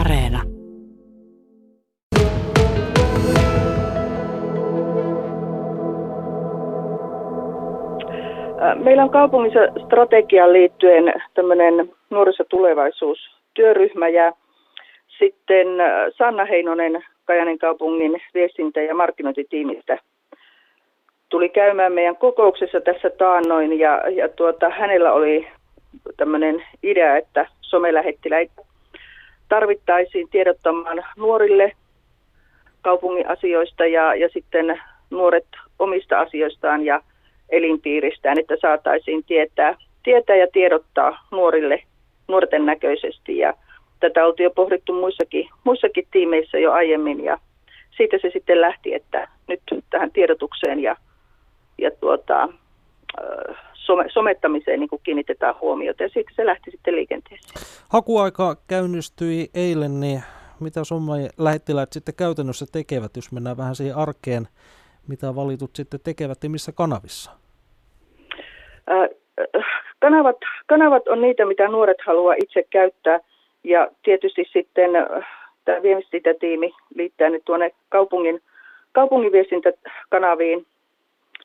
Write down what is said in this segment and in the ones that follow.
Areena. Meillä on kaupungissa strategiaan liittyen tämmöinen nuorisotulevaisuustyöryhmä ja sitten Sanna Heinonen Kajaanin kaupungin viestintä- ja markkinointitiimistä tuli käymään meidän kokouksessa tässä taannoin ja hänellä oli tämmöinen idea, että somelähettiläitä tarvittaisiin tiedottamaan nuorille kaupungin asioista ja sitten nuoret omista asioistaan ja elinpiiristään, että saataisiin tietää ja tiedottaa nuorille nuorten näköisesti. Ja tätä oltiin jo pohdittu muissakin tiimeissä jo aiemmin ja siitä se sitten lähti, että nyt tähän tiedotukseen somettamiseen niin kiinnitetään huomiota ja siksi se lähti sitten liikenteeseen. Hakuaika käynnistyi eilen, niin mitä somelähettiläät sitten käytännössä tekevät, jos mennään vähän siihen arkeen, mitä valitut sitten tekevät ja missä kanavissa? Kanavat on niitä, mitä nuoret haluaa itse käyttää ja tietysti sitten tämä viestintätiimi liittää ne tuonne kaupungin viestintäkanaviin,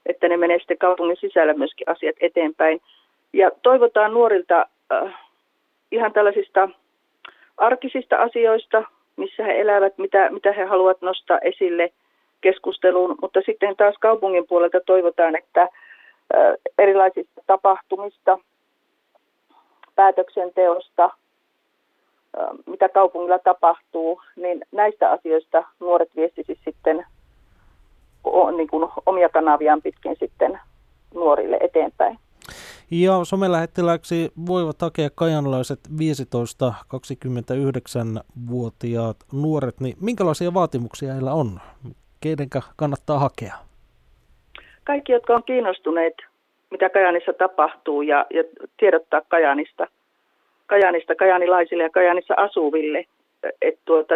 että ne menee sitten kaupungin sisällä myöskin asiat eteenpäin. Ja toivotaan nuorilta ihan tällaisista arkisista asioista, missä he elävät, mitä he haluavat nostaa esille keskusteluun. Mutta sitten taas kaupungin puolelta toivotaan, että erilaisista tapahtumista, päätöksenteosta, mitä kaupungilla tapahtuu, niin näistä asioista nuoret viestisivät sitten niin kuin omia kanaviaan pitkin sitten nuorille eteenpäin. Ja somelähettiläksi voivat hakea kajanlaiset 15-29-vuotiaat nuoret, niin minkälaisia vaatimuksia heillä on? Keidenkä kannattaa hakea? Kaikki, jotka on kiinnostuneet, mitä Kajaanissa tapahtuu ja tiedottaa Kajaanista kajaanilaisille ja Kajaanissa asuville.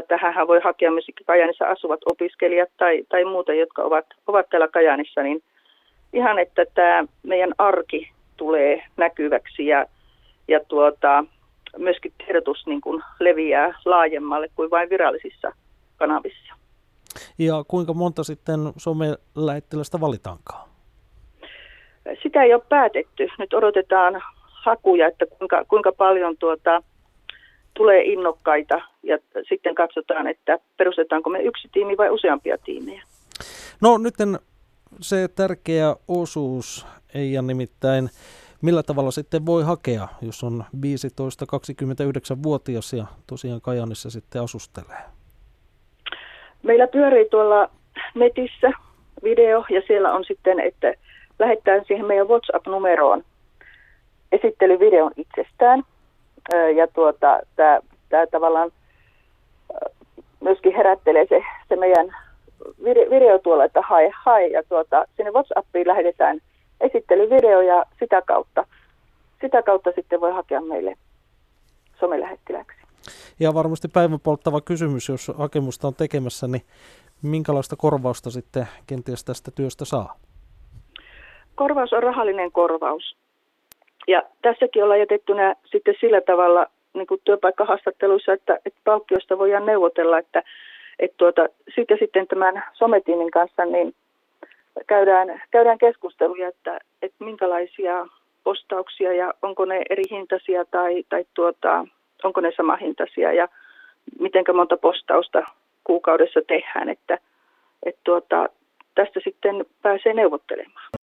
Tähänhän voi hakea myös Kajaanissa asuvat opiskelijat tai muuta, jotka ovat täällä Kajaanissa, niin ihan, että tämä meidän arki tulee näkyväksi ja myöskin tiedotus niin kuin leviää laajemmalle kuin vain virallisissa kanavissa. Ja kuinka monta sitten somelähettilästä valitaankaan? Sitä ei ole päätetty. Nyt odotetaan hakuja, että kuinka paljon tulee innokkaita ja sitten katsotaan, että perustetaanko me yksi tiimi vai useampia tiimejä. No nyt se tärkeä osuus, Eija, nimittäin millä tavalla sitten voi hakea, jos on 15-29-vuotias ja tosiaan Kajaanissa sitten asustelee? Meillä pyörii tuolla netissä video ja siellä on sitten, että lähetetään siihen meidän WhatsApp-numeroon esittelyvideon itsestään. Ja tämä tavallaan myöskin herättelee se meidän video tuolla, että hae. Ja sinne WhatsAppiin lähetetään esittelyvideo ja sitä kautta sitten voi hakea meille somelähettiläksi. Ja varmasti päivänpolttava kysymys, jos hakemusta on tekemässä, niin minkälaista korvausta sitten kenties tästä työstä saa? Korvaus on rahallinen korvaus. Ja tässäkin ollaan jätetty nämä sitten sillä tavalla niin kuin työpaikkahaastatteluissa, että palkkiosta voidaan neuvotella, että siitä sitten tämän sometiimin kanssa niin käydään keskusteluja, että minkälaisia postauksia ja onko ne eri hintaisia tai onko ne sama hintaisia ja miten monta postausta kuukaudessa tehdään, että tästä sitten pääsee neuvottelemaan.